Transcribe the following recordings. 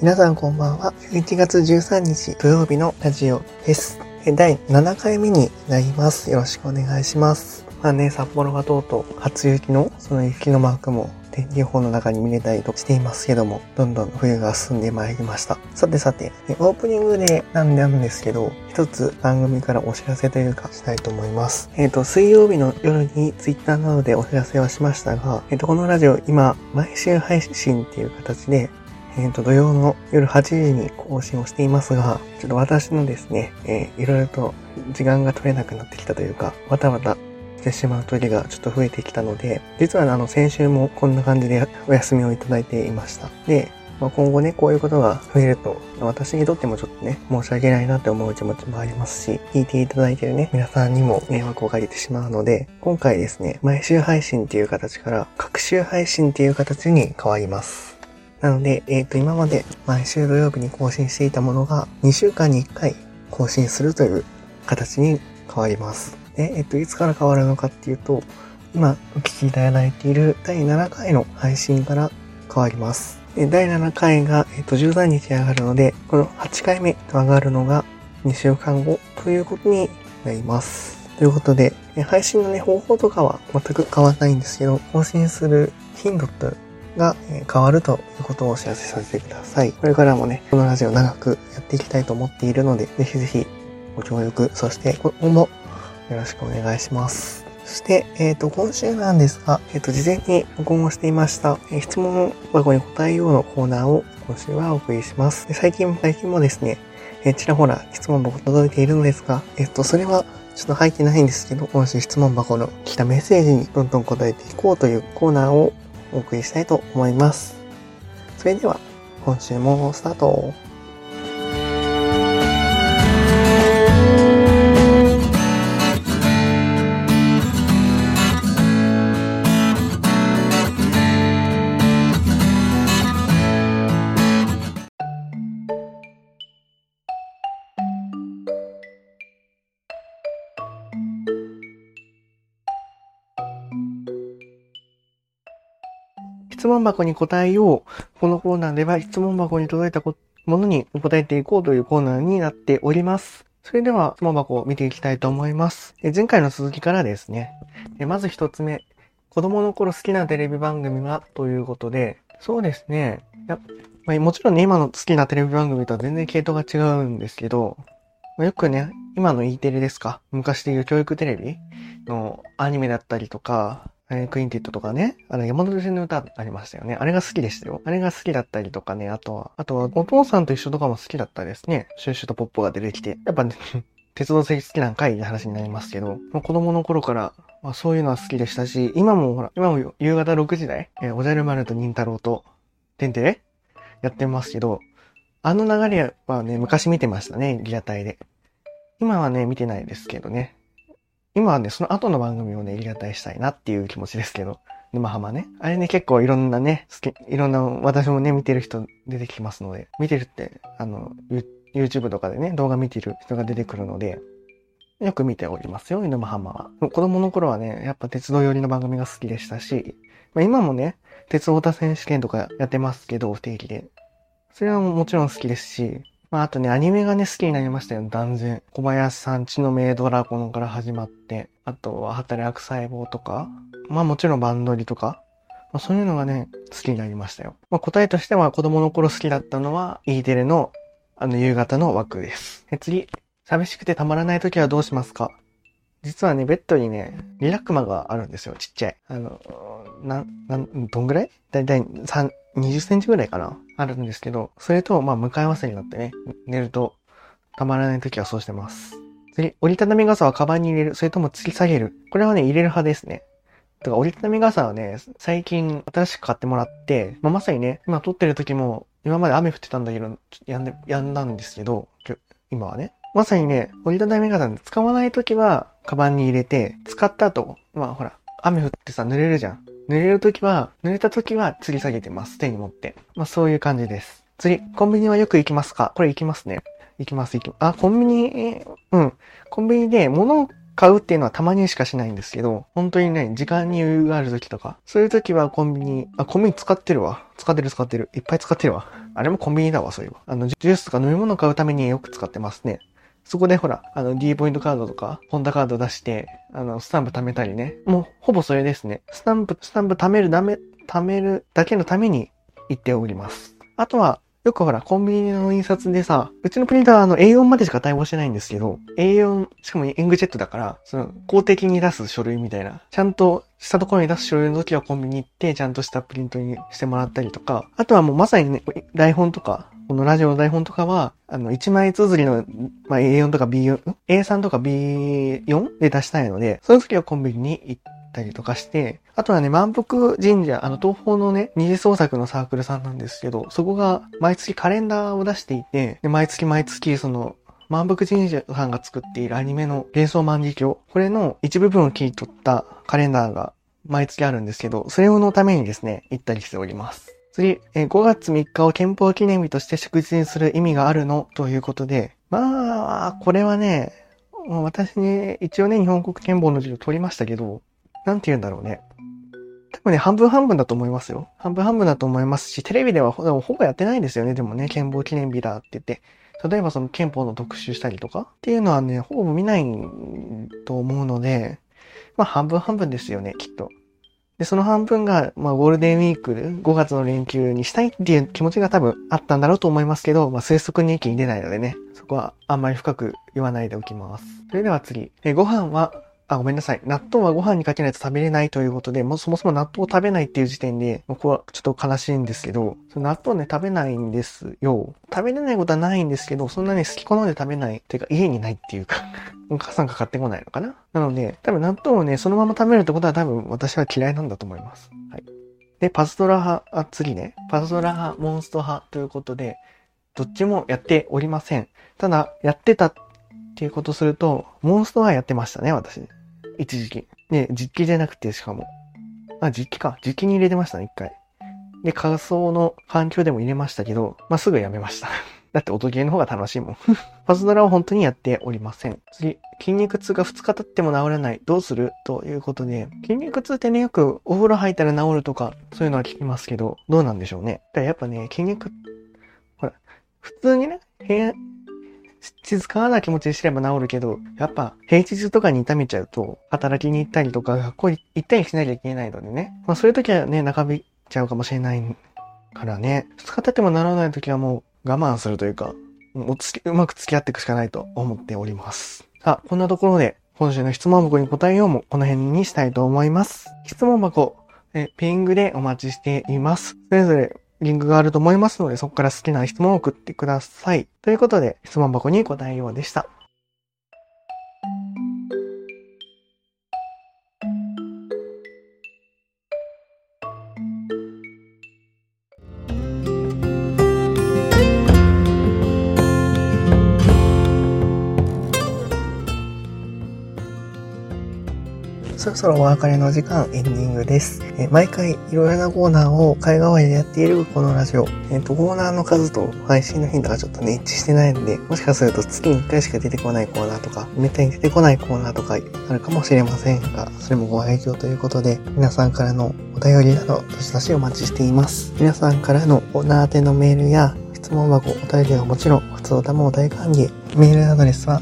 皆さんこんばんは。11月13日土曜日のラジオです。第7回目になります。よろしくお願いします。まあね、札幌はとうとう初雪の雪のマークも天気予報の中に見れたりとしていますけども、どんどん冬が進んでまいりました。さて、オープニングでなんですけど、一つ番組からお知らせというかしたいと思います。水曜日の夜に Twitter などでお知らせはしましたが、このラジオ今毎週配信っていう形で、土曜の夜8時に更新をしていますが、ちょっと私のですね、いろいろと時間が取れなくなってきたというか、わたわたしてしまう時がちょっと増えてきたので、実は先週もこんな感じでお休みをいただいていました。で、まあ、今後ね、こういうことが増えると、私にとってもちょっとね、申し訳ないなって思う気持ちもありますし、聞いていただいてるね、皆さんにも迷惑をかけてしまうので、今回ですね、毎週配信っていう形から、隔週配信っていう形に変わります。なので、今まで毎週土曜日に更新していたものが2週間に1回更新するという形に変わります。で、いつから変わるのかっていうと、今お聞きいただいている第7回の配信から変わります。で、第7回が、13日上がるので、この8回目上がるのが2週間後ということになります。ということで、配信のね、方法とかは全く変わらないんですけど、更新する頻度とが変わるということをお知らせさせてください。これからもね、このラジオ長くやっていきたいと思っているので、ぜひぜひご協力、そして今後もよろしくお願いします。そして、今週なんですが、事前に録音をしていました、質問箱に答えようのコーナーを今週はお送りします。で、最近もですね、ちらほら質問箱届いているのですが、それはちょっと入ってないんですけど、今週質問箱の来たメッセージにどんどん答えていこうというコーナーをお送りしたいと思います。それでは今週もスタート。質問箱に答えよう。このコーナーでは質問箱に届いたものに答えていこうというコーナーになっております。それでは質問箱を見ていきたいと思います。前回の続きからですね。まず一つ目。子供の頃好きなテレビ番組はということで、そうですね。もちろんね、今の好きなテレビ番組とは全然系統が違うんですけど、よくね、今の E テレですか、昔でいう教育テレビのアニメだったりとか、クインテッドとかね、山手線の歌ありましたよね。あれが好きでしたよ。あれが好きだったりとかね、あとはお父さんと一緒とかも好きだったですね。シュッシュとポッポが出てきて。やっぱね、鉄道好きなんかいって話になりますけど、子供の頃から、まあ、そういうのは好きでしたし、今も夕方6時台、おじゃる丸と忍太郎と、てんてれやってますけど、あの流れはね、昔見てましたね、リアタイで。今はね、見てないですけどね。今はね、その後の番組をね、入れ替えしたいなっていう気持ちですけど。沼ハマね。あれね、結構いろんなね、いろんな、私もね、見てる人出てきますので、見てるって、YouTube とかでね、動画見てる人が出てくるので、よく見ておりますよ、沼ハマは。子供の頃はね、やっぱ鉄道寄りの番組が好きでしたし、まあ、今もね、鉄オタ選手権とかやってますけど、不定期で。それはもちろん好きですし、まあ、あとね、アニメがね、好きになりましたよ、断然。小林さん、血のメイドラゴンから始まって、あとは、働く細胞とか、まあもちろんバンドリとか、まあ、そういうのがね、好きになりましたよ。まあ、答えとしては、子供の頃好きだったのは、Eテレの、夕方の枠です。次、寂しくてたまらない時はどうしますか？実はね、ベッドにね、リラックマがあるんですよ、ちっちゃい。どんぐらい？だいたい20センチぐらいかなあるんですけど、それと、まあ、向かい合わせになってね、寝ると、たまらないときはそうしてます。次、折りたたみ傘はカバンに入れる、それとも突き下げる。これはね、入れる派ですね。だから、折りたたみ傘はね、最近、新しく買ってもらって、まあ、まさにね、今撮ってる時も、今まで雨降ってたんだけど、やんだんですけど、今はね。まさにね、折りたたみ傘使わないときは、カバンに入れて、使った後、まあ、ほら、雨降ってさ、濡れるじゃん。濡れたときは、吊り下げてます。手に持って。まあ、そういう感じです。コンビニはよく行きますか？これ行きますね。行きます。コンビニ、コンビニで物を買うっていうのはたまにしかしないんですけど、本当にね、時間に余裕がある時とか、そういう時はコンビニ、あ、コンビニ使ってる。いっぱい使ってるわ。あれもコンビニだわ、そういえば。ジュースとか飲み物買うためによく使ってますね。そこでほら、D ポイントカードとか、ホンダカード出して、スタンプ貯めたりね。もう、ほぼそれですね。スタンプ貯めるだけのために行っております。あとは、よくほら、コンビニの印刷でさ、うちのプリンターはA4 までしか対応してないんですけど、A4、しかもイングジェットだから、その、公的に出す書類みたいな、ちゃんとしたところに出す書類の時はコンビニ行って、ちゃんとしたプリントにしてもらったりとか、あとはもうまさにね、台本とか、このラジオの台本とかは、1枚綴りの、まあ、A4 とか A3 とか B4 で出したいので、そういう時はコンビニに行ったりとかして、あとはね、万福神社、東宝のね、二次創作のサークルさんなんですけど、そこが毎月カレンダーを出していて、で毎月、その、万福神社さんが作っているアニメの幻想万華鏡、これの一部分を切り取ったカレンダーが毎月あるんですけど、それのためにですね、行ったりしております。次、5月3日を憲法記念日として祝日にする意味があるのということで、まあこれはね、私ね、一応ね、日本国憲法の授業取りましたけど、なんて言うんだろうね、多分ね、半分だと思いますよ。半分だと思いますし、テレビではほぼやってないですよね。でもね、憲法記念日だって言って、例えばその憲法の特集したりとかっていうのはね、ほぼ見ないと思うので、まあ半分ですよね、きっと。で、その半分が、まあ、ゴールデンウィークで5月の連休にしたいっていう気持ちが多分あったんだろうと思いますけど、まあ、推測に意見出ないのでね、そこはあんまり深く言わないでおきます。それでは次。納豆はご飯にかけないと食べれないということで、もうそもそも納豆を食べないっていう時点で、僕はちょっと悲しいんですけど、納豆ね、食べないんですよ。食べれないことはないんですけど、そんなに好き好んで食べない、というか家にないっていうか、お母さんが買ってこないのかな。なので、多分納豆をね、そのまま食べるってことは多分私は嫌いなんだと思います。はい。で、パズドラ派、次ね。パズドラ派、モンスト派ということで、どっちもやっておりません。ただ、やってたっていうことすると、モンストはやってましたね、私。一時期。ね、実機じゃなくて、しかも。実機に入れてましたね、一回。で、仮想の環境でも入れましたけど、まあ、すぐやめました。だって、音ゲーの方が楽しいもん。パズドラは本当にやっておりません。次、筋肉痛が2日経っても治らない。どうする？ということで、筋肉痛ってね、よくお風呂入ったら治るとか、そういうのは聞きますけど、どうなんでしょうね。だからやっぱね、ほら、普通にね、静かな気持ちにすれば治るけど、やっぱ平日中とかに痛めちゃうと、働きに行ったりとか学校に行ったりしなきゃいけないのでね、まあそういう時はね、長引いちゃうかもしれないからね、2日経っても治らない時はもう我慢するというか、うまく付き合っていくしかないと思っております。さあ、こんなところで今週の質問箱に答えようもこの辺にしたいと思います。質問箱、ピングでお待ちしています。それぞれリンクがあると思いますので、そこから好きな質問を送ってください。ということで、質問箱に答えようでした。そろそろお別れの時間、エンディングです。毎回いろいろなコーナーを会代わりでやっているこのラジオ、コーナーの数と配信の頻度がちょっとね、一致してないので、もしかすると月に1回しか出てこないコーナーとか、めったに出てこないコーナーとかあるかもしれませんが、それもご愛嬌ということで、皆さんからのお便りなどどしどしお待ちしています。皆さんからのコーナー宛てのメールや質問箱、お便りはもちろん普通歌も大歓迎。メールアドレスは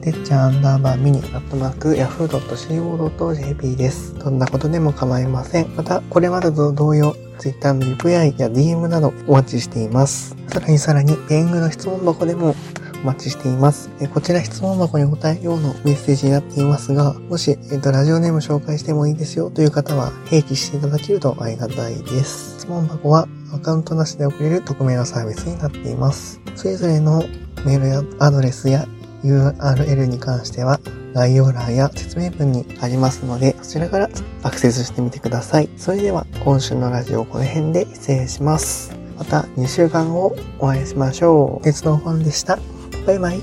@mini@yahoo.co.jp です。どんなことでも構いません。また、これまでと同様、Twitter のリプや DM などお待ちしています。さらに、ペングの質問箱でもお待ちしています。こちら質問箱にお答え用のメッセージになっていますが、もし、ラジオネーム紹介してもいいですよという方は、併記していただけるとありがたいです。質問箱はアカウントなしで送れる匿名のサービスになっています。それぞれのメールアドレスやURL に関しては概要欄や説明文にありますので、そちらからアクセスしてみてください。それでは今週のラジオこの辺で失礼します。また2週間後お会いしましょう。鉄の本でした。バイバイ。